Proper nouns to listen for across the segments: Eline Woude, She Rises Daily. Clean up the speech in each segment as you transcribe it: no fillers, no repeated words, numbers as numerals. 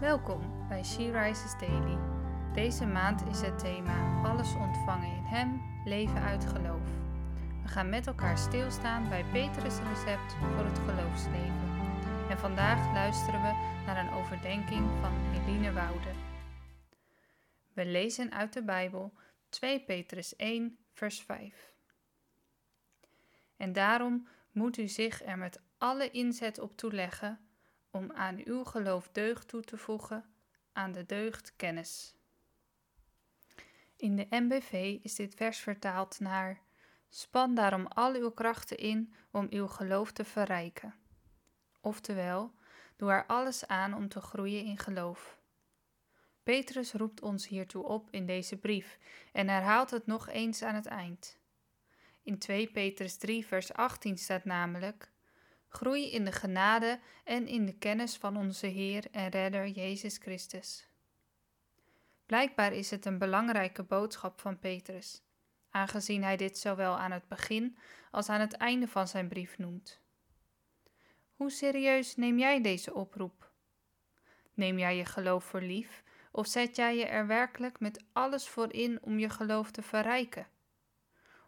Welkom bij She Rises Daily. Deze maand is het thema Alles ontvangen in Hem, leven uit geloof. We gaan met elkaar stilstaan bij Petrus' recept voor het geloofsleven. En vandaag luisteren we naar een overdenking van Eline Woude. We lezen uit de Bijbel 2 Petrus 1 vers 5. En daarom moet u zich er met alle inzet op toeleggen om aan uw geloof deugd toe te voegen, aan de deugd kennis. In de NBV is dit vers vertaald naar: span daarom al uw krachten in om uw geloof te verrijken. Oftewel, doe er alles aan om te groeien in geloof. Petrus roept ons hiertoe op in deze brief en herhaalt het nog eens aan het eind. In 2 Petrus 3 vers 18 staat namelijk: groei in de genade en in de kennis van onze Heer en Redder Jezus Christus. Blijkbaar is het een belangrijke boodschap van Petrus, aangezien hij dit zowel aan het begin als aan het einde van zijn brief noemt. Hoe serieus neem jij deze oproep? Neem jij je geloof voor lief of zet jij je er werkelijk met alles voor in om je geloof te verrijken?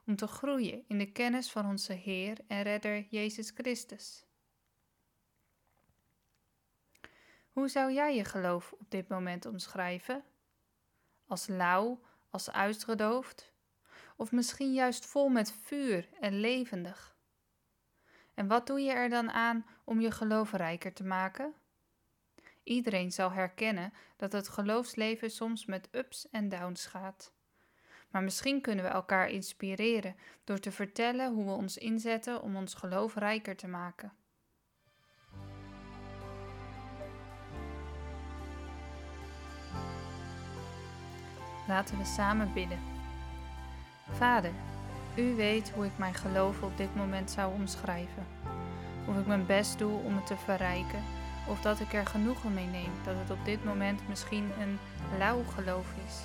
Om te groeien in de kennis van onze Heer en Redder Jezus Christus. Hoe zou jij je geloof op dit moment omschrijven? Als lauw, als uitgedoofd? Of misschien juist vol met vuur en levendig? En wat doe je er dan aan om je geloof rijker te maken? Iedereen zal herkennen dat het geloofsleven soms met ups en downs gaat. Maar misschien kunnen we elkaar inspireren door te vertellen hoe we ons inzetten om ons geloof rijker te maken. Laten we samen bidden. Vader, U weet hoe ik mijn geloof op dit moment zou omschrijven. Of ik mijn best doe om het te verrijken, of dat ik er genoegen mee neem dat het op dit moment misschien een lauw geloof is.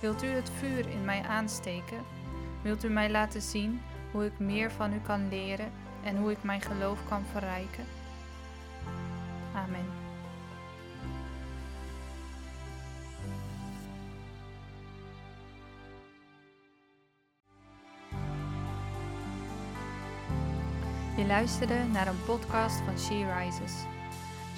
Wilt u het vuur in mij aansteken? Wilt u mij laten zien hoe ik meer van u kan leren en hoe ik mijn geloof kan verrijken? Amen. Je luisterde naar een podcast van She Rises.